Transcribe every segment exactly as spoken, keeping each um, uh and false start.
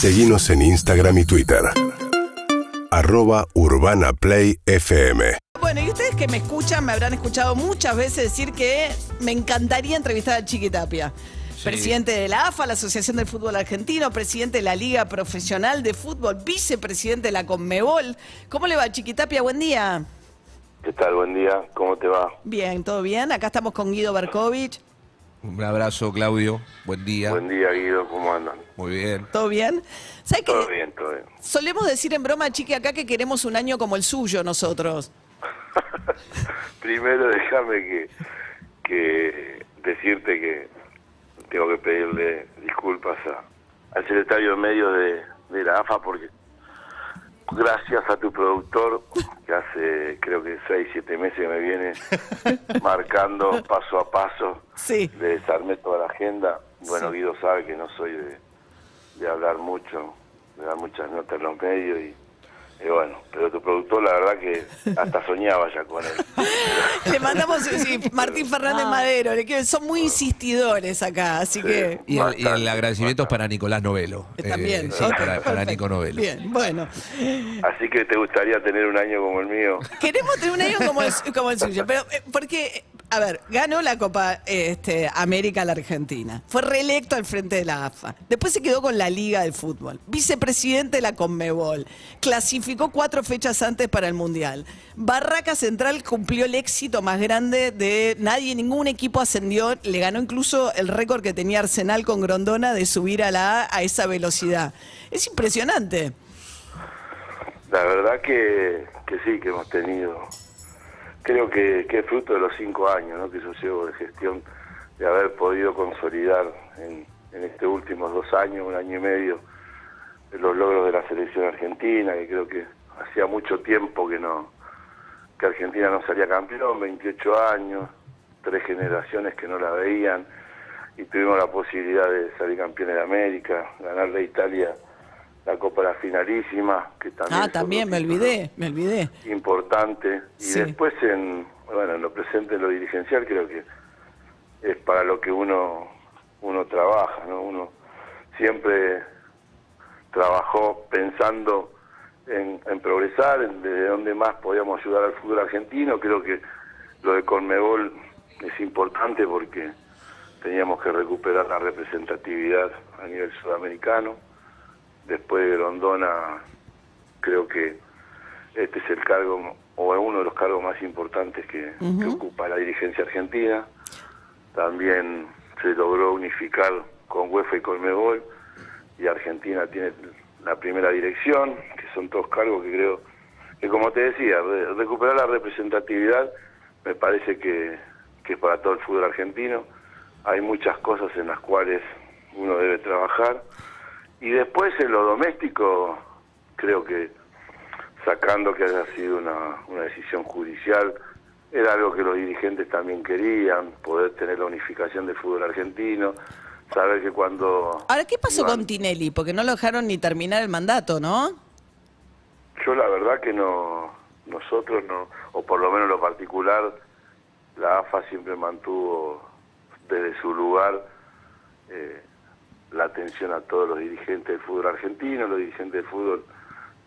Seguinos en Instagram y Twitter. Arroba Urbana Play F M. Bueno, y ustedes que me escuchan, me habrán escuchado muchas veces decir que me encantaría entrevistar a Chiqui Tapia. Sí. Presidente de la A F A, la Asociación del Fútbol Argentino, presidente de la Liga Profesional de Fútbol, vicepresidente de la Conmebol. ¿Cómo le va, Chiqui Tapia? Buen día. ¿Qué tal? Buen día. ¿Cómo te va? Bien, todo bien. Acá estamos con Guido Barkovich. Un abrazo, Claudio. Buen día. Buen día, Guido. ¿Cómo andan? Muy bien. ¿Todo bien? ¿Sabes qué? Todo bien, todo bien. Solemos decir en broma, Chiqui, acá que queremos un año como el suyo nosotros. Primero déjame que, que decirte que tengo que pedirle disculpas a, al secretario de medios de, de la A F A, porque gracias a tu productor, que hace creo que seis, siete meses que me viene marcando paso a paso, sí, le desarmé toda la agenda. Bueno, sí. Guido sabe que no soy de, de hablar mucho, de dar muchas notas en los medios y... Y bueno, pero tu productor, la verdad que hasta soñaba ya con él. Le mandamos, sí, Martín Fernández ah. Madero, le son muy insistidores acá, así sí, que... Y el, y el agradecimiento es para Nicolás Novello. También. Eh, sí, okay, para, para Nico Novello. Bien, bueno. Así que te gustaría tener un año como el mío. Queremos tener un año como el, como el suyo, pero eh, porque... A ver, ganó la Copa este, América la Argentina. Fue reelecto al frente de la A F A. Después se quedó con la Liga del Fútbol. Vicepresidente de la Conmebol. Clasificó cuatro fechas antes para el Mundial. Barracas Central cumplió el éxito más grande de nadie. Ningún equipo ascendió. Le ganó incluso el récord que tenía Arsenal con Grondona de subir a la A a esa velocidad. Es impresionante. La verdad que, que sí, que hemos tenido... Creo que, que es fruto de los cinco años, ¿no?, que yo llevo de gestión, de haber podido consolidar en, en estos últimos dos años, un año y medio, los logros de la selección argentina, que creo que hacía mucho tiempo que no que Argentina no salía campeón, veintiocho años, tres generaciones que no la veían, y tuvimos la posibilidad de salir campeones de América, ganar de Italia la Copa de la Finalísima, que también... Ah, también, me olvidé, me olvidé. Importante. Y sí, después, en bueno, en lo presente, en lo dirigencial, creo que es para lo que uno uno trabaja, ¿no? Uno siempre trabajó pensando en, en progresar, en de dónde más podíamos ayudar al fútbol argentino. Creo que lo de Conmebol es importante porque teníamos que recuperar la representatividad a nivel sudamericano. Después de Grondona, creo que este es el cargo, o es uno de los cargos más importantes que, uh-huh, que ocupa la dirigencia argentina. También se logró unificar con UEFA y Conmebol, y Argentina tiene la primera dirección, que son todos cargos que creo que, como te decía, re- recuperar la representatividad me parece que, que es para todo el fútbol argentino. Hay muchas cosas en las cuales uno debe trabajar. Y después, en lo doméstico, creo que, sacando que haya sido una, una decisión judicial, era algo que los dirigentes también querían, poder tener la unificación del fútbol argentino, saber que cuando... Ahora, ¿qué pasó iban... con Tinelli? Porque no lo dejaron ni terminar el mandato, ¿no? Yo la verdad que no, nosotros no, o por lo menos en lo particular, la A F A siempre mantuvo desde su lugar... Eh, la atención a todos los dirigentes del fútbol argentino. Los dirigentes del fútbol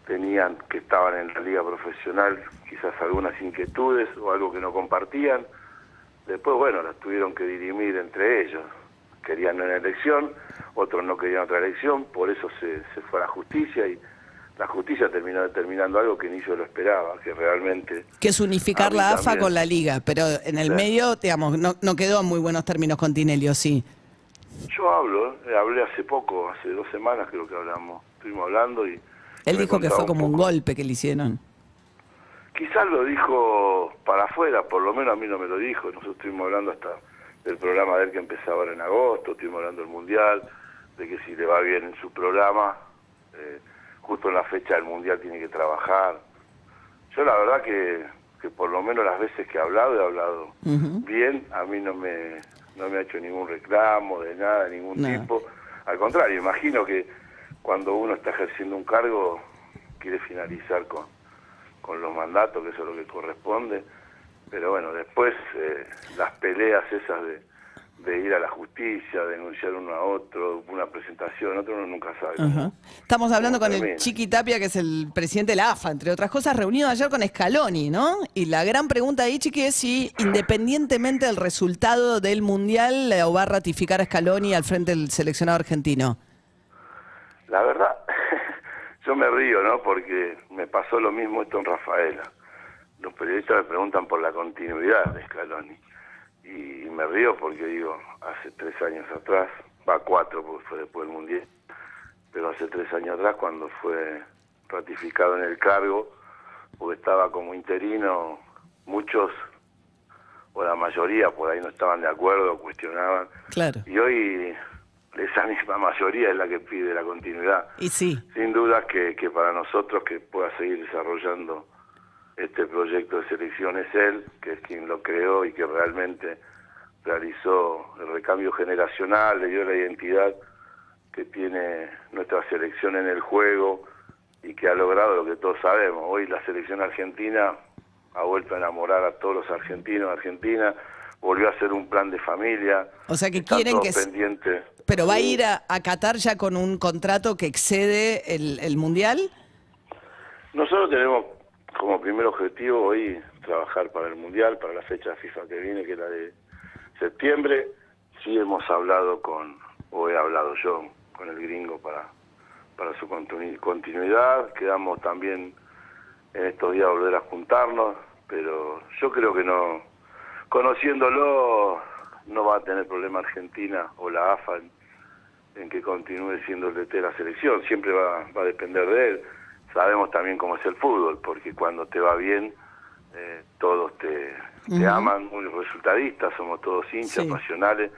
tenían, que estaban en la liga profesional, quizás algunas inquietudes o algo que no compartían. Después, bueno, las tuvieron que dirimir entre ellos. Querían una elección, otros no querían otra elección, por eso se, se fue a la justicia, y la justicia terminó determinando algo que ni yo lo esperaba, que realmente... Que es unificar la A F A también con la liga, pero en el, sí, medio, digamos, no, no quedó en muy buenos términos con Tinelli, sí. Yo hablo, eh, hablé hace poco, hace dos semanas creo que hablamos, estuvimos hablando y... Él dijo que fue como un golpe que le hicieron. Quizás lo dijo para afuera, por lo menos a mí no me lo dijo. Nosotros estuvimos hablando hasta del programa de él que empezaba ahora en agosto, estuvimos hablando del Mundial, de que si le va bien en su programa, eh, justo en la fecha del Mundial tiene que trabajar. Yo la verdad que, que por lo menos las veces que he hablado, he hablado uh-huh. bien, a mí no me... No me ha hecho ningún reclamo, de nada, de ningún no. tipo. Al contrario, imagino que cuando uno está ejerciendo un cargo, quiere finalizar con, con los mandatos, que eso es lo que corresponde. Pero bueno, después eh, las peleas esas de, de ir a la justicia, denunciar uno a otro, una presentación, otro uno nunca sabe. Uh-huh. Estamos hablando con termina. el Chiqui Tapia, que es el presidente de la A F A, entre otras cosas, reunido ayer con Scaloni, ¿no? Y la gran pregunta ahí, Chiqui, es si independientemente del resultado del Mundial o va a ratificar a Scaloni al frente del seleccionado argentino. La verdad, yo me río, ¿no? Porque me pasó lo mismo esto en Rafaela. Los periodistas me preguntan por la continuidad de Scaloni. Y me río porque digo, hace tres años atrás, va cuatro porque fue después del Mundial, pero hace tres años atrás cuando fue ratificado en el cargo, porque estaba como interino, muchos, o la mayoría por ahí no estaban de acuerdo, cuestionaban. Claro. Y hoy esa misma mayoría es la que pide la continuidad. Y sí. Sin duda que, que para nosotros que pueda seguir desarrollando este proyecto de selección es él, que es quien lo creó y que realmente realizó el recambio generacional, le dio la identidad que tiene nuestra selección en el juego y que ha logrado lo que todos sabemos. Hoy la selección argentina ha vuelto a enamorar a todos los argentinos de Argentina, volvió a hacer un plan de familia. O sea que quieren que... pendiente. ¿Pero va a ir a, a Qatar ya con un contrato que excede el, el Mundial? Nosotros tenemos como primer objetivo hoy trabajar para el Mundial, para la fecha FIFA que viene, que es la de septiembre. Sí hemos hablado con, o he hablado yo, con el gringo para, para su continuidad. Quedamos también en estos días a volver a juntarnos, pero yo creo que no, conociéndolo, no va a tener problema Argentina o la A F A en, en que continúe siendo el D T de la selección. Siempre va, va a depender de él. Sabemos también cómo es el fútbol, porque cuando te va bien, eh, todos te, uh-huh. te aman, muy resultadistas, somos todos hinchas, sí. pasionales,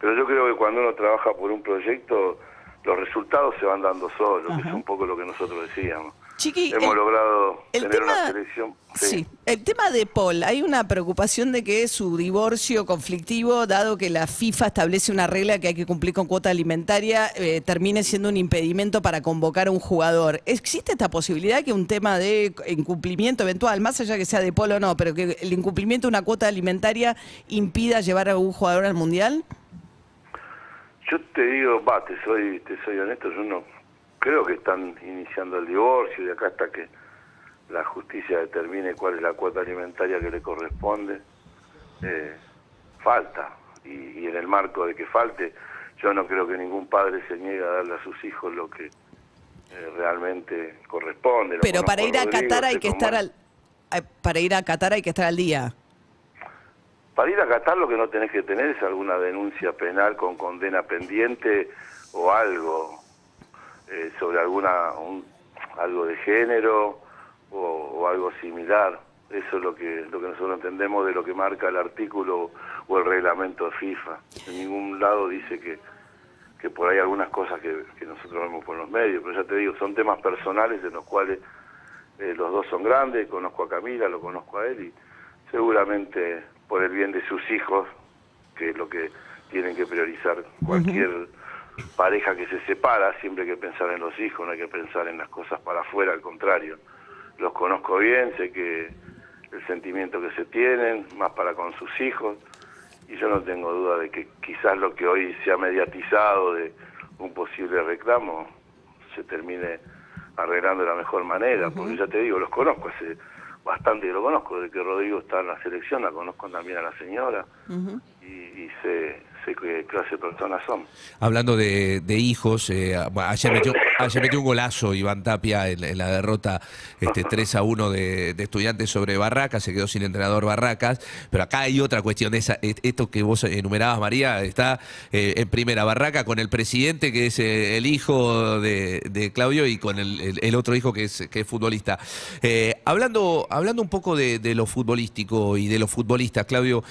pero yo creo que cuando uno trabaja por un proyecto, los resultados se van dando solos, uh-huh. que es un poco lo que nosotros decíamos. Chiqui, hemos el, logrado el tener tema, una selección. Sí. sí, el tema de Paul, hay una preocupación de que su divorcio conflictivo, dado que la FIFA establece una regla que hay que cumplir con cuota alimentaria, eh, termine siendo un impedimento para convocar a un jugador. ¿Existe esta posibilidad que un tema de incumplimiento eventual, más allá que sea de Paul o no, pero que el incumplimiento de una cuota alimentaria impida llevar a un jugador al Mundial? Yo te digo, va, te soy, te soy honesto, yo no... Creo que están iniciando el divorcio de acá hasta que la justicia determine cuál es la cuota alimentaria que le corresponde. Eh, falta, y, y en el marco de que falte, yo no creo que ningún padre se niegue a darle a sus hijos lo que eh, realmente corresponde. Pero para ir a Qatar hay que estar al para ir a Qatar hay que estar al día. Para ir a Qatar lo que no tenés que tener es alguna denuncia penal con condena pendiente o algo. Eh, sobre alguna un, algo de género o, o algo similar. Eso es lo que lo que nosotros entendemos de lo que marca el artículo o el reglamento de FIFA. En ningún lado dice que, que por ahí algunas cosas que, que nosotros vemos por los medios, pero ya te digo, son temas personales en los cuales eh, los dos son grandes, conozco a Camila, lo conozco a él y seguramente por el bien de sus hijos, que es lo que tienen que priorizar cualquier... Uh-huh. pareja que se separa, siempre hay que pensar en los hijos, no hay que pensar en las cosas para afuera, al contrario. Los conozco bien, sé que el sentimiento que se tienen, más para con sus hijos, y yo no tengo duda de que quizás lo que hoy se ha mediatizado de un posible reclamo se termine arreglando de la mejor manera, uh-huh. porque ya te digo, los conozco, hace bastante que lo conozco, desde que Rodrigo está en la selección, la conozco también a la señora, uh-huh. y, y sé... sé qué clase de personas son. Hablando de, de hijos, eh, ayer, metió, ayer metió un golazo Iván Tapia en, en la derrota este, tres a uno de, de Estudiantes sobre Barracas, se quedó sin entrenador Barracas, pero acá hay otra cuestión, esa, esto que vos enumerabas, María, está eh, en primera Barraca con el presidente que es eh, el hijo de, de Claudio y con el, el, el otro hijo que es, que es futbolista. Eh, hablando, hablando un poco de, de lo futbolístico y de los futbolistas, Claudio,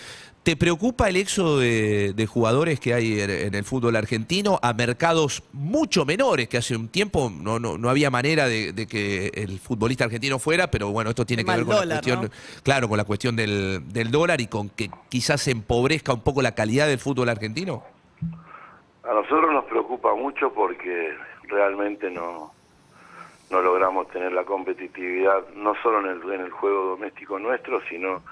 ¿te preocupa el éxodo de, de jugadores que hay en, en el fútbol argentino a mercados mucho menores? Que hace un tiempo no, no, no había manera de, de que el futbolista argentino fuera, pero bueno, esto tiene que ver con dólar, la cuestión, ¿no? Claro, con la cuestión del, del dólar y con que quizás se empobrezca un poco la calidad del fútbol argentino. A nosotros nos preocupa mucho porque realmente no, no logramos tener la competitividad, no solo en el, en el juego doméstico nuestro, sino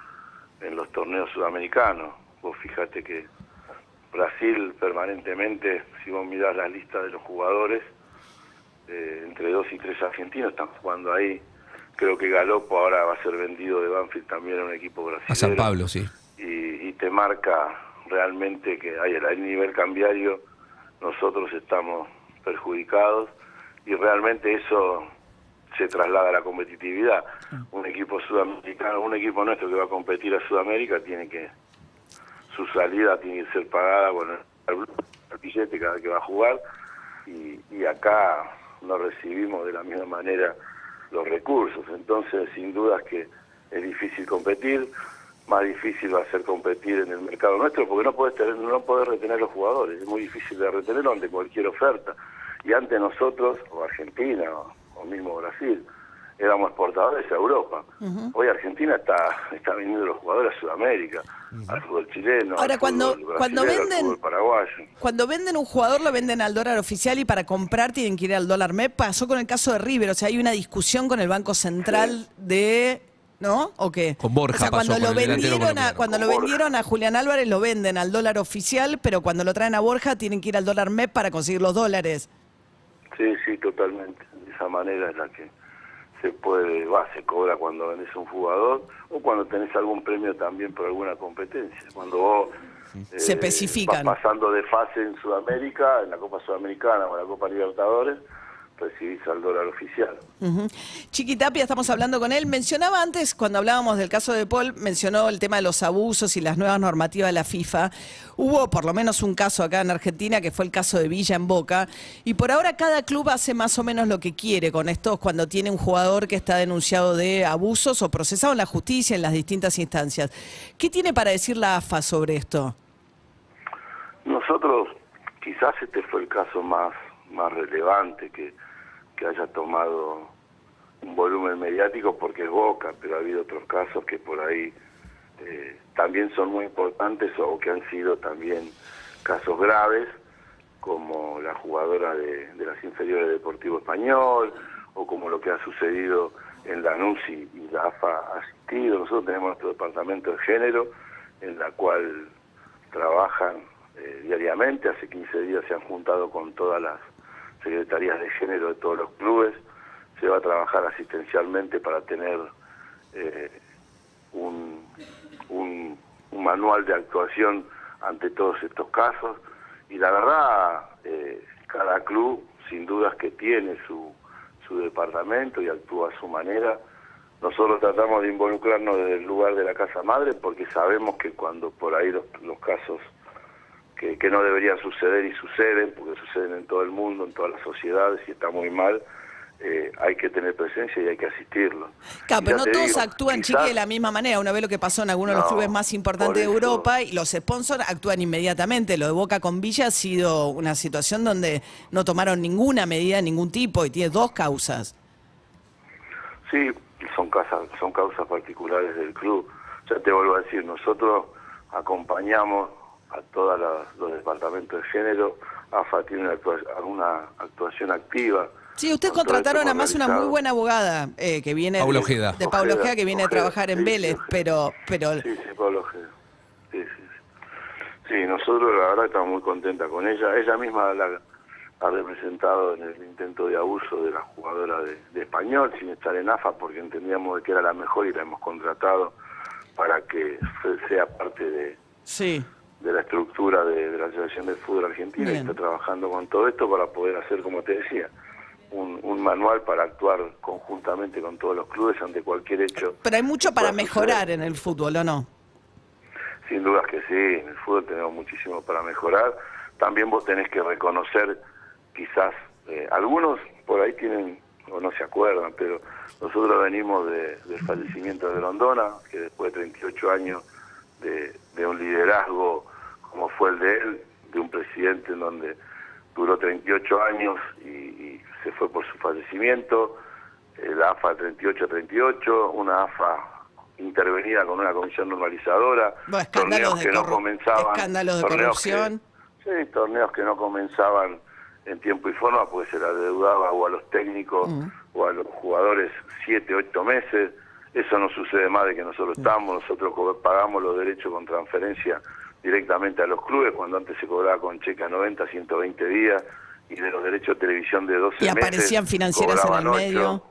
en los torneos sudamericanos. Vos fíjate que Brasil permanentemente, si vos mirás la lista de los jugadores, eh, entre dos y tres argentinos están jugando ahí. Creo que Galopo ahora va a ser vendido de Banfield también a un equipo brasileño. A San Pablo, sí. Y, y te marca realmente que hay el nivel cambiario, nosotros estamos perjudicados y realmente eso se traslada a la competitividad. Ah. Un equipo sudamericano, un equipo nuestro que va a competir a Sudamérica tiene que... su salida tiene que ser pagada con el billete cada que va a jugar y, y acá no recibimos de la misma manera los recursos, entonces sin dudas que es difícil competir, más difícil va a ser competir en el mercado nuestro porque no podés tener, no podés retener los jugadores, es muy difícil de retener ante cualquier oferta y ante nosotros, o Argentina o, o mismo Brasil, éramos exportadores a Europa. Uh-huh. Hoy Argentina está está viniendo los jugadores a Sudamérica, uh-huh, al fútbol chileno, ahora, al cuando, fútbol cuando venden, al fútbol paraguayo. Cuando venden un jugador lo venden al dólar oficial y para comprar tienen que ir al dólar M E P. Pasó con el caso de River, o sea, hay una discusión con el Banco Central, sí, de... ¿no? ¿O qué? Con Borja, o sea, pasó, cuando lo vendieron a, cuando lo Borja. vendieron a Julián Álvarez lo venden al dólar oficial, pero cuando lo traen a Borja tienen que ir al dólar M E P para conseguir los dólares. Sí, sí, totalmente. De esa manera es la que... se puede, va, se cobra cuando vendés un jugador o cuando tenés algún premio también por alguna competencia. Cuando vos eh, se especifican, vas pasando de fase en Sudamérica, en la Copa Sudamericana o en la Copa Libertadores, recibís al dólar oficial. Uh-huh. Chiqui Tapia, estamos hablando con él. Mencionaba antes, cuando hablábamos del caso de Paul, mencionó el tema de los abusos y las nuevas normativas de la FIFA. Hubo por lo menos un caso acá en Argentina, que fue el caso de Villa en Boca, y por ahora cada club hace más o menos lo que quiere con estos cuando tiene un jugador que está denunciado de abusos o procesado en la justicia en las distintas instancias. ¿Qué tiene para decir la A F A sobre esto? Nosotros, quizás este fue el caso más, más relevante que... que haya tomado un volumen mediático porque es Boca, pero ha habido otros casos que por ahí eh, también son muy importantes o que han sido también casos graves, como la jugadora de, de las inferiores de Deportivo Español o como lo que ha sucedido en Lanús y, y la A F A ha asistido. Nosotros tenemos nuestro departamento de género en la cual trabajan eh, diariamente, hace quince días se han juntado con todas las secretarías de género de todos los clubes, se va a trabajar asistencialmente para tener eh, un, un, un manual de actuación ante todos estos casos y la verdad eh, cada club sin dudas que tiene su, su departamento y actúa a su manera. Nosotros tratamos de involucrarnos desde el lugar de la casa madre porque sabemos que cuando por ahí los, los casos Que, que no deberían suceder y suceden, porque suceden en todo el mundo, en todas las sociedades, y está muy mal, eh, hay que tener presencia y hay que asistirlo. Claro, pero no todos digo, actúan, quizás, Chiqui, de la misma manera. Una vez lo que pasó en algunos no, de los clubes más importantes de Europa, y los sponsors actúan inmediatamente. Lo de Boca con Villa ha sido una situación donde no tomaron ninguna medida de ningún tipo, y tiene dos causas. Sí, son causas, son causas particulares del club. Ya te vuelvo a decir, nosotros acompañamos a todos los departamentos de género, A F A tiene una, actua una actuación activa. Sí, ustedes contrataron además una muy buena abogada eh, que viene Pablo Ojea. de Pablo Ojea, que viene Ojea, a trabajar en sí, Vélez, Ojea. pero... pero Sí, sí, Pablo Ojea. Sí, sí, sí. sí, nosotros la verdad estamos muy contentas con ella. Ella misma la ha representado en el intento de abuso de la jugadora de, de Español, sin estar en A F A, porque entendíamos que era la mejor y la hemos contratado para que sea parte de... Sí. de la estructura de, de la Asociación del Fútbol Argentina. Bien. Y está trabajando con todo esto para poder hacer, como te decía, un, un manual para actuar conjuntamente con todos los clubes ante cualquier hecho. Pero hay mucho para mejorar suceder en el fútbol, ¿o no? Sin dudas que sí, en el fútbol tenemos muchísimo para mejorar. También vos tenés que reconocer, quizás, eh, algunos por ahí tienen, o no se acuerdan, pero nosotros venimos de, del fallecimiento de Grondona, que después de treinta y ocho años de, de un liderazgo como fue el de él, de un presidente en donde duró treinta y ocho años y, y se fue por su fallecimiento, el A F A treinta y ocho a treinta y ocho, una A F A intervenida con una comisión normalizadora, no, torneos que no comenzaban, escándalos de corrupción, que, sí, torneos que no comenzaban en tiempo y forma porque se la deudaba o a los técnicos uh-huh. o a los jugadores siete, ocho meses. Eso no sucede más de que nosotros estamos, nosotros pagamos los derechos con transferencia directamente a los clubes, cuando antes se cobraba con cheque a noventa, ciento veinte días, y de los derechos de televisión de doce meses. Y aparecían meses, financieras en el ocho. Medio.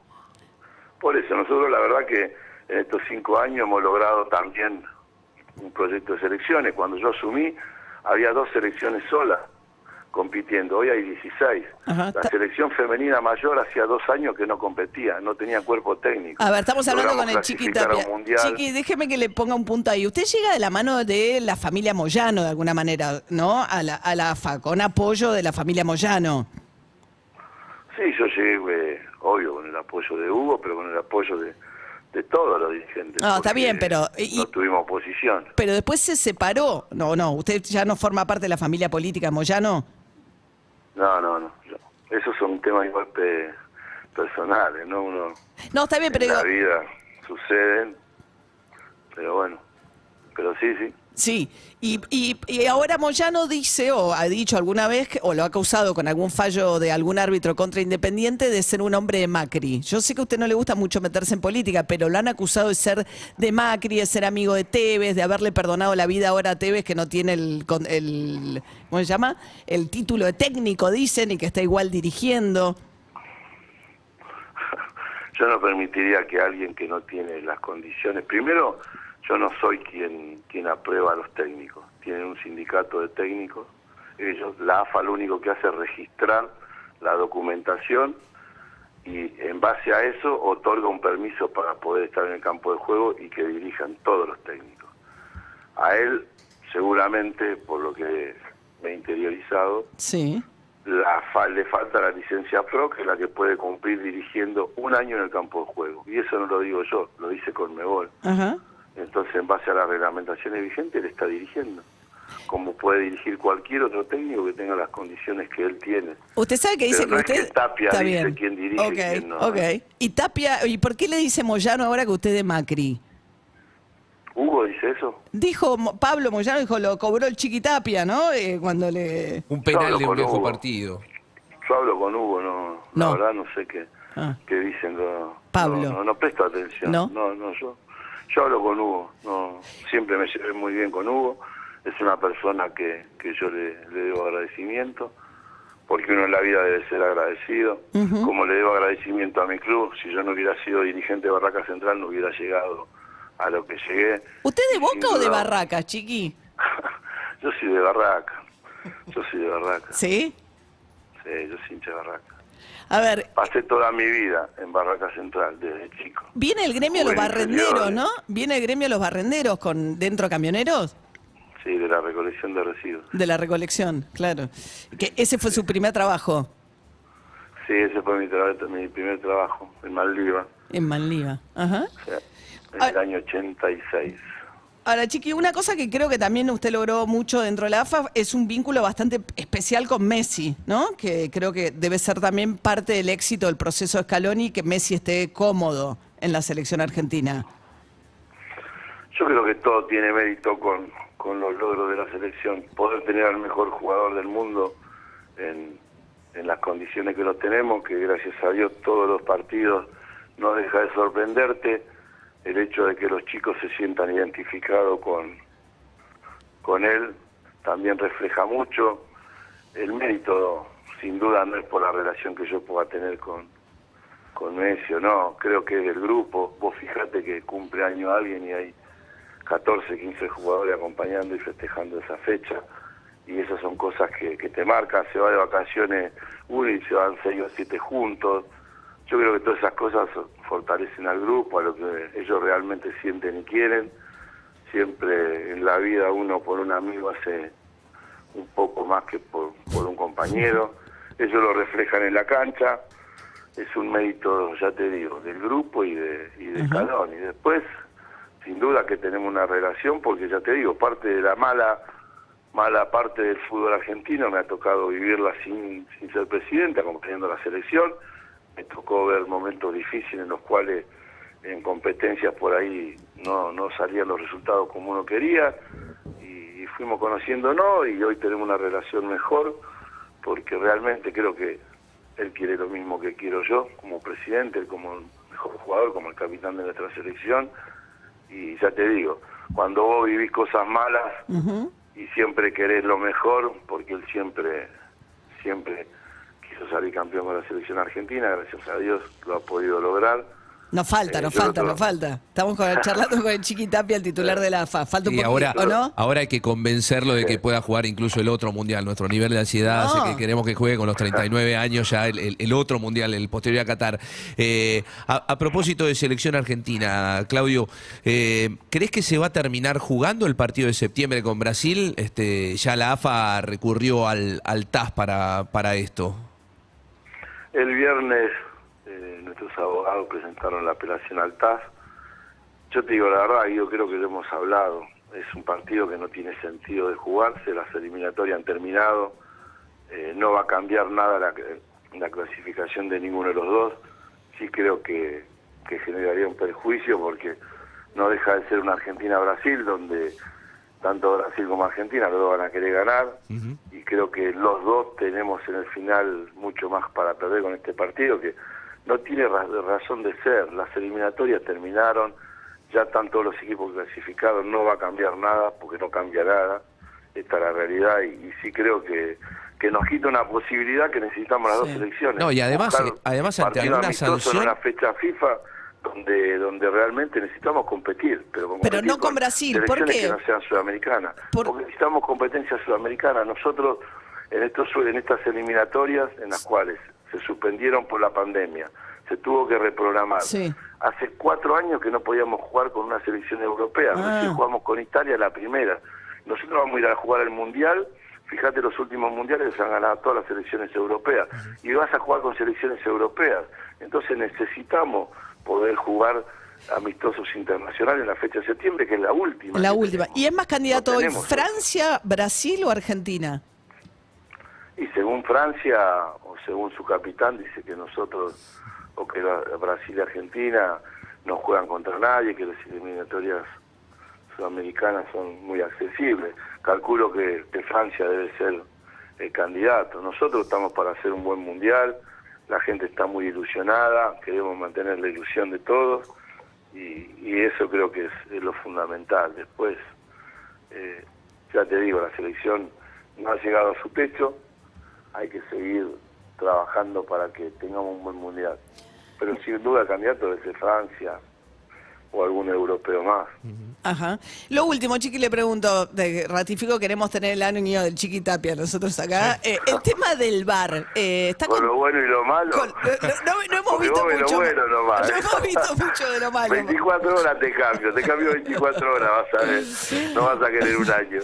Por eso, nosotros la verdad que en estos cinco años hemos logrado también un proyecto de selecciones. Cuando yo asumí, había dos selecciones solas compitiendo, hoy hay dieciséis. Ajá, la selección femenina mayor hacía dos años que no competía, no tenía cuerpo técnico. A ver, estamos hablando Logramos con el Chiqui Tapia. Chiqui, déjeme que le ponga un punto ahí. Usted llega de la mano de la familia Moyano, de alguna manera, ¿no? A la, a la A F A, con apoyo de la familia Moyano. Sí, yo llegué, eh, obvio, con el apoyo de Hugo, pero con el apoyo de... de todos los dirigentes. No, está bien, pero... Y, no tuvimos oposición. Pero después se separó. No, no, usted ya no forma parte de la familia política Moyano. No, no, no. Esos son temas igual personales, ¿no? Uno, no, está bien, en pero... la digo... vida suceden, pero bueno, pero sí, sí. Sí, y, y, y ahora Moyano dice, o ha dicho alguna vez, que, o lo ha acusado con algún fallo de algún árbitro contra Independiente, de ser un hombre de Macri. Yo sé que a usted no le gusta mucho meterse en política, pero lo han acusado de ser de Macri, de ser amigo de Tevez, de haberle perdonado la vida ahora a Tevez, que no tiene el, el ¿cómo se llama? El título de técnico, dicen, y que está igual dirigiendo. Yo no permitiría que alguien que no tiene las condiciones... Primero... Yo no soy quien quien aprueba a los técnicos. Tienen un sindicato de técnicos. Ellos, la A F A lo único que hace es registrar la documentación y en base a eso otorga un permiso para poder estar en el campo de juego y que dirijan todos los técnicos. A él, seguramente, por lo que me he interiorizado, sí. la A F A le falta la licencia PRO, que es la que puede cumplir dirigiendo un año en el campo de juego. Y eso no lo digo yo, lo dice Conmebol. Ajá. Entonces, en base a las reglamentaciones vigentes, él está dirigiendo, como puede dirigir cualquier otro técnico que tenga las condiciones que él tiene. Usted sabe que dice Pero no que usted... Es que Tapia está dice bien. Quién dirige y okay, quién no. Okay. ¿Y Tapia, y por qué le dice Moyano ahora que usted es de Macri? ¿Hugo dice eso? Dijo Pablo Moyano, dijo, lo cobró el Chiqui Tapia, ¿no? Eh, cuando le... Un penal de un viejo Hugo. partido. Yo hablo con Hugo, no, no. la verdad no sé qué, ah. qué dicen. No, Pablo. No, no, no presto atención. No, no, no yo... Yo hablo con Hugo, no, siempre me llevé muy bien con Hugo, es una persona que, que yo le, le debo agradecimiento, porque uno en la vida debe ser agradecido, uh-huh. como le debo agradecimiento a mi club, si yo no hubiera sido dirigente de Barracas Central no hubiera llegado a lo que llegué. ¿Usted de Boca o de Barracas, Chiqui? Yo soy de Barracas, yo soy de Barracas. ¿Sí? Sí, yo soy hincha de Barracas. A ver, pasé toda mi vida en Barracas Central desde chico. Viene el gremio de los barrenderos, ¿no? Viene el gremio de los barrenderos con dentro camioneros. Sí, de la recolección de residuos. De la recolección, claro. Que ese fue sí. su primer trabajo. Sí, ese fue mi, tra mi primer trabajo en Malviva. En Malviva, ajá. O sea, en Ahora, el año ochenta y seis. Ahora, Chiqui, una cosa que creo que también usted logró mucho dentro de la A F A es un vínculo bastante especial con Messi, ¿no? Que creo que debe ser también parte del éxito del proceso de Scaloni, que Messi esté cómodo en la selección argentina. Yo creo que todo tiene mérito con, con los logros de la selección. Poder tener al mejor jugador del mundo en, en las condiciones que lo tenemos, que gracias a Dios todos los partidos no deja de sorprenderte. El hecho de que los chicos se sientan identificados con, con él también refleja mucho. El mérito, sin duda, no es por la relación que yo pueda tener con, con Messi o no. Creo que es el grupo. Vos fijate que cumple año alguien y hay catorce, quince jugadores acompañando y festejando esa fecha. Y esas son cosas que, que te marcan. Se va de vacaciones uno y se van seis o siete juntos. Yo creo que todas esas cosas fortalecen al grupo, a lo que ellos realmente sienten y quieren. Siempre en la vida uno por un amigo hace un poco más que por, por un compañero. Ellos lo reflejan en la cancha. Es un mérito, ya te digo, del grupo y de, y de Scaloni. Y después, sin duda que tenemos una relación, porque ya te digo, parte de la mala... mala parte del fútbol argentino me ha tocado vivirla sin, sin ser presidente, acompañando a la selección. Me tocó ver momentos difíciles en los cuales en competencias por ahí no, no salían los resultados como uno quería y, y fuimos conociéndonos y hoy tenemos una relación mejor porque realmente creo que él quiere lo mismo que quiero yo como presidente, él como el mejor jugador, como el capitán de nuestra selección y ya te digo, cuando vos vivís cosas malas, uh-huh. y siempre querés lo mejor, porque él siempre, siempre quiso salir campeón con la selección argentina, gracias a Dios lo ha podido lograr. Nos falta, eh, nos falta, otro... nos falta. Estamos con, charlando con el Chiqui Tapia, el titular de la A F A. Falta un poquito, ¿o no? Ahora hay que convencerlo de que pueda jugar incluso el otro mundial. Nuestro nivel de ansiedad no. hace que queremos que juegue con los treinta y nueve años ya el, el, el otro mundial, el posterior a Qatar. Eh, a, a propósito de selección argentina, Claudio, eh, ¿crees que se va a terminar jugando el partido de septiembre con Brasil? Este, ya la A F A recurrió al, al T A S para, para esto. El viernes... Eh, nuestros abogados presentaron la apelación al T A S. Yo te digo la verdad, yo creo que lo hemos hablado. Es un partido que no tiene sentido de jugarse, las eliminatorias han terminado, eh, no va a cambiar nada la, la clasificación de ninguno de los dos. Sí creo que, que generaría un perjuicio porque no deja de ser una Argentina-Brasil, donde tanto Brasil como Argentina los dos van a querer ganar. Uh-huh. Y creo que los dos tenemos en el final mucho más para perder con este partido que... No tiene razón de ser, las eliminatorias terminaron, ya están todos los equipos clasificados, no va a cambiar nada, porque no cambia nada, esta es la realidad, y, y sí creo que, que nos quita una posibilidad que necesitamos las sí. dos selecciones. No, y además, además ante alguna sanción... en una fecha FIFA... Donde, donde realmente necesitamos competir, pero, competir pero no con, con Brasil, ¿por qué? Que no sean sudamericanas, Por... porque necesitamos competencia sudamericana. Nosotros en estos en estas eliminatorias en las cuales se suspendieron por la pandemia, se tuvo que reprogramar. Sí. Hace cuatro años que no podíamos jugar con una selección europea, ah. Nosotros jugamos con Italia la primera. Nosotros vamos a ir a jugar el Mundial, fíjate los últimos Mundiales se han ganado todas las selecciones europeas, y vas a jugar con selecciones europeas, entonces necesitamos poder jugar amistosos internacionales en la fecha de septiembre, que es la última. La última. ¿Y es más candidato no hoy Francia, Brasil o Argentina? Y según Francia, o según su capitán, dice que nosotros, o que la, Brasil y Argentina no juegan contra nadie, que las eliminatorias sudamericanas son muy accesibles. Calculo que, que Francia debe ser el candidato. Nosotros estamos para hacer un buen mundial. La gente está muy ilusionada, queremos mantener la ilusión de todos y, y eso creo que es, es lo fundamental. Después, eh, ya te digo, la selección no ha llegado a su techo, hay que seguir trabajando para que tengamos un buen mundial. Pero sin duda el candidato desde Francia o algún europeo más. Ajá. Lo último, Chiqui, le pregunto, ratifico, queremos tener el año del Chiqui Tapia nosotros acá. Eh, el tema del V A R. Eh, está con, con lo bueno y lo malo. Con, no, no, no hemos visto mucho. Bueno, no, no hemos visto mucho de lo malo. veinticuatro horas te cambio, te cambio veinticuatro horas, vas a ver. No vas a querer un año.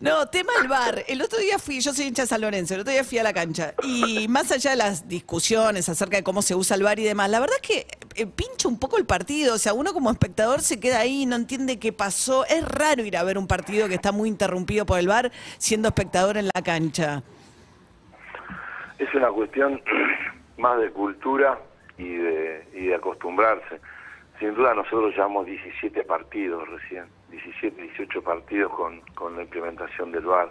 No, tema del V A R. El otro día fui, yo soy hincha de San Lorenzo, el otro día fui a la cancha. Y más allá de las discusiones acerca de cómo se usa el V A R y demás, la verdad es que eh, pincha un poco el partido. O sea, uno como espectador se queda ahí, no entiende qué pasó. Es raro ir a ver un partido que está muy interrumpido por el V A R siendo espectador en la cancha. Es una cuestión más de cultura y de, y de acostumbrarse. Sin duda nosotros llevamos diecisiete partidos recién, diecisiete, dieciocho partidos con, con la implementación del V A R.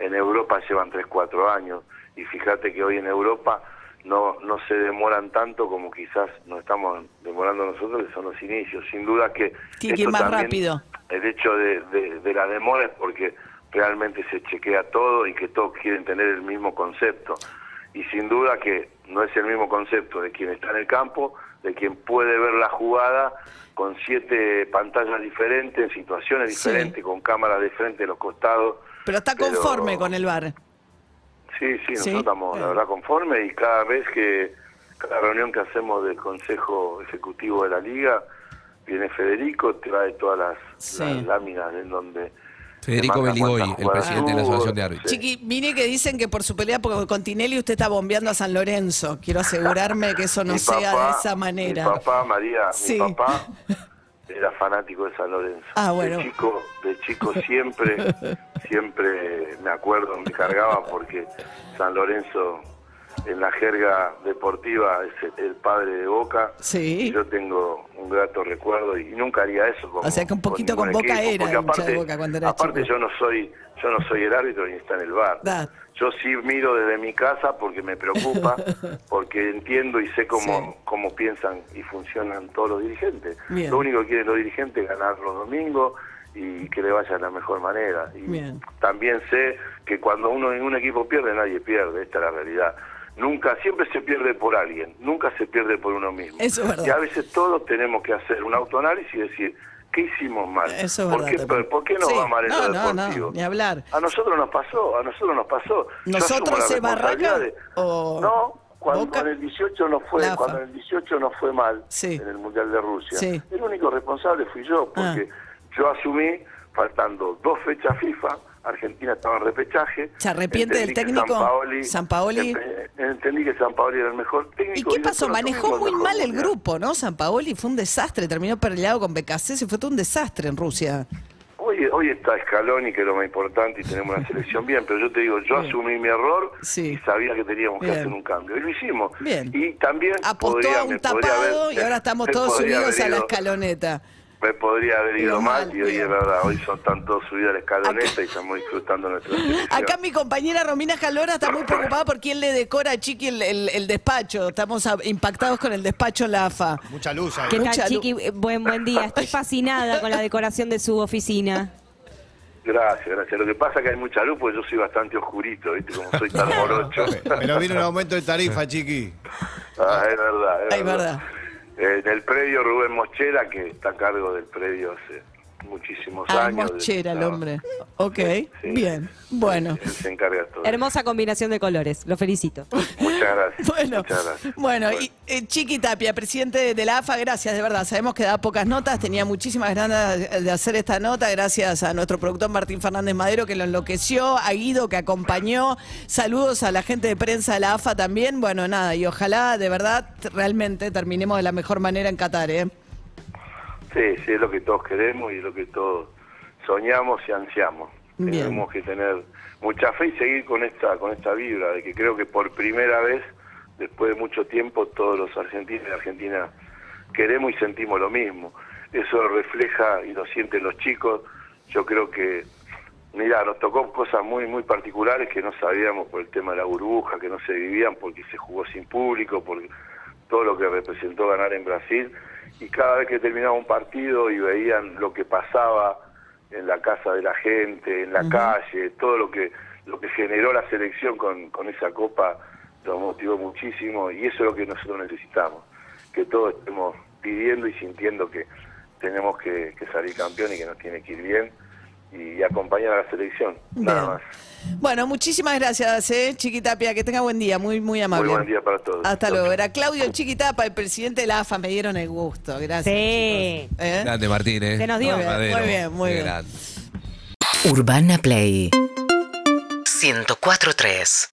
En Europa llevan tres, cuatro años y fíjate que hoy en Europa... No, no se demoran tanto como quizás nos estamos demorando nosotros, que son los inicios. Sin duda que sí, esto más también, rápido. El hecho de, de, de la demora es porque realmente se chequea todo y que todos quieren tener el mismo concepto. Y sin duda que no es el mismo concepto de quien está en el campo, de quien puede ver la jugada con siete pantallas diferentes, en situaciones diferentes, sí. con cámaras de frente, de los costados. Pero está conforme pero... con el V A R. Sí, sí, nosotros sí, estamos, claro. la verdad, conformes y cada vez que, cada reunión que hacemos del Consejo Ejecutivo de la Liga, viene Federico, trae todas las, sí. las láminas en donde... Federico Beligoy, el presidente de la Asociación de Árbitros. Sí. Chiqui, vine que dicen que por su pelea con Tinelli usted está bombeando a San Lorenzo. Quiero asegurarme que eso no mi sea papá, de esa manera. Mi papá, María, sí. mi papá era fanático de San Lorenzo. Ah, bueno. De chico, de chico siempre... Siempre me acuerdo, me cargaba porque San Lorenzo en la jerga deportiva es el padre de Boca. Sí. Yo tengo un grato recuerdo y nunca haría eso. Como, o sea que un poquito con, con Boca equipo, era, aparte, de Boca cuando era aparte chico. yo no soy yo no soy el árbitro ni está en el V A R. Da. Yo sí miro desde mi casa porque me preocupa, porque entiendo y sé cómo, sí. cómo piensan y funcionan todos los dirigentes. Bien. Lo único que quieren los dirigentes es ganar los domingos. y que le vaya de la mejor manera. Y bien. También sé que cuando uno en un equipo pierde, nadie pierde, esta es la realidad. Nunca, siempre se pierde por alguien, nunca se pierde por uno mismo. Eso es verdad. Y a veces todos tenemos que hacer un autoanálisis y decir, ¿qué hicimos mal? Eso es ¿Por, verdad, qué, ¿Por qué nos sí. va mal en no, lo deportivo? No, no, ni hablar. A nosotros nos pasó, a nosotros nos pasó. ¿Nosotros se Barracas o no? Cuando, Boca, en el dieciocho no fue, cuando en el dieciocho no fue mal sí. en el Mundial de Rusia, sí. el único responsable fui yo, porque ah. yo asumí, faltando dos fechas FIFA, Argentina estaba en repechaje. ¿Se arrepiente del técnico? Sampaoli, Sampaoli. Ent entendí que Sampaoli era el mejor técnico. ¿Y qué pasó? Y Manejó muy mal el mundial. grupo, ¿no? Sampaoli fue un desastre, terminó peleado con Becasés y fue todo un desastre en Rusia. Hoy, hoy está Scaloni, que es lo más importante, y tenemos una selección bien, pero yo te digo, yo bien. asumí mi error sí. y sabía que teníamos bien. que hacer un cambio. Y lo hicimos. Bien. Y también apostó podría, a un tapado haber, y ahora estamos todos subidos a la escaloneta. Me podría haber ido mal, mal y hoy es verdad, hoy son tantos subidos a la escaloneta acá, y estamos disfrutando nuestra selección. Acá mi compañera Romina Jalora está muy preocupada por quién le decora a Chiqui el, el, el despacho. Estamos a, impactados con el despacho de la A F A. Mucha luz ahí. ¿Qué tal, Chiqui? Buen, buen día. Estoy fascinada con la decoración de su oficina. Gracias, gracias. Lo que pasa es que hay mucha luz porque yo soy bastante oscurito, ¿viste? Como soy tan morocho. Me lo vino un aumento de tarifa, Chiqui. Ah, es verdad, es Ay, verdad. verdad. En el predio Rubén Moschera, que está a cargo del predio hace muchísimos ah, años. Moschera, de, no, el hombre. Ok, sí, bien, bueno. Él se encarga todo. Hermosa combinación de colores, lo felicito. Muchas gracias. Bueno, muchas gracias. bueno, bueno. Y, eh, Chiqui Tapia, presidente de la A F A, gracias, de verdad. Sabemos que da pocas notas, tenía muchísimas ganas de hacer esta nota, gracias a nuestro productor Martín Fernández Madero, que lo enloqueció, a Guido, que acompañó. Saludos a la gente de prensa de la A F A también. Bueno, nada, y ojalá, de verdad, realmente terminemos de la mejor manera en Qatar, ¿eh? Sí, sí, es lo que todos queremos y es lo que todos soñamos y ansiamos. Bien. Tenemos que tener mucha fe y seguir con esta con esta vibra de que creo que por primera vez, después de mucho tiempo, todos los argentinos y argentinas queremos y sentimos lo mismo. Eso lo refleja y lo sienten los chicos. Yo creo que, mira, nos tocó cosas muy muy particulares que no sabíamos por el tema de la burbuja, que no se vivían porque se jugó sin público, porque todo lo que representó ganar en Brasil. Y cada vez que terminaba un partido y veían lo que pasaba en la casa de la gente, en la uh-huh. calle, todo lo que lo que generó la selección con, con esa copa, nos motivó muchísimo y eso es lo que nosotros necesitamos, que todos estemos pidiendo y sintiendo que tenemos que, que salir campeón y que nos tiene que ir bien y acompañar a la selección, bien. nada más. Bueno, muchísimas gracias, eh, Chiqui Tapia, que tenga buen día, muy muy amable. Muy buen día para todos. Hasta luego. Era Claudio Chiqui Tapia, el presidente de la A F A, me dieron el gusto, gracias. Sí. ¿Eh? Grande Martín, ¿eh? Se nos dio. Muy bien, muy bien. Muy bien. Urbana Play ciento cuatro punto tres